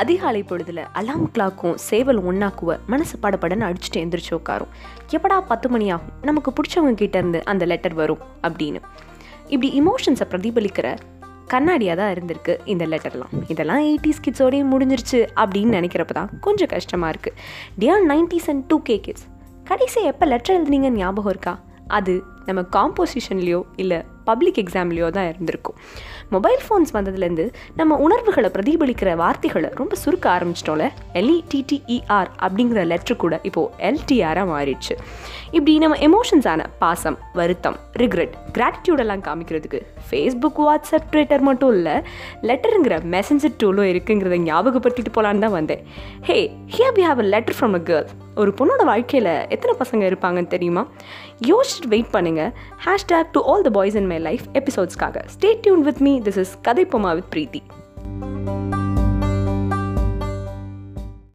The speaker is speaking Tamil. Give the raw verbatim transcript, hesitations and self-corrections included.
அதிகாலை பொழுதில் அலாம் கிளாக்கும் சேவல் ஒன்றாக்குவ மனசு படப்படன்னு அடிச்சுட்டு எந்திரிச்சு உட்காரும். எப்படா பத்து மணி ஆகும், நமக்கு பிடிச்சவங்க கிட்டேருந்து அந்த லெட்டர் வரும் அப்படின்னு. இப்படி இமோஷன்ஸை பிரதிபலிக்கிற கண்ணாடியாக தான் இருந்திருக்கு இந்த லெட்டர்லாம். இதெல்லாம் எயிட்டிஸ் கிட்ஸோடயே முடிஞ்சிருச்சு அப்படின்னு நினைக்கிறப்ப தான் கொஞ்சம் கஷ்டமாக இருக்குது. Dear nineties and two K kids, கடைசி எப்போ லெட்டர் எழுதுனீங்கன்னு ஞாபகம் இருக்கா? அது நம்ம காம்போசிஷன்லேயோ இல்லை பப்ளிக் எக்ஸாம்லேயோ தான் இருந்திருக்கும். மொபைல் ஃபோன்ஸ் வந்ததுலேருந்து நம்ம உணர்வுகளை பிரதிபலிக்கிற வார்த்தைகளை ரொம்ப சுருக்க ஆரம்பிச்சிட்டோம்ல. எல்இடிடிஇஆர் அப்படிங்கிற லெட்ரு கூட இப்போது எல்டிஆராக மாறிடுச்சு. இப்படி நம்ம எமோஷன்ஸான பாசம், வருத்தம், ரிக்ரெட், கிராட்டிடியூடெல்லாம் காமிக்கிறதுக்கு ஃபேஸ்புக், வாட்ஸ்அப், ட்விட்டர் மட்டும் இல்லை, லெட்டருங்கிற மெசஞ்சர் டூலும் இருக்குங்கிறத ஞாபகப்படுத்திட்டு போகலான்னு தான் வந்தேன். Hey, here we have a letter from a girl. ஒரு பொண்ணோட வாழ்க்கையில் எத்தனை பசங்க இருப்பாங்கன்னு தெரியுமா? யோசிச்சுட்டு வெயிட் பண்ணுங்கள். Hashtag to all the boys in my life எபிசோட்ஸ்க்காக stay tune with me. This is கதைப்பமா with Preethi.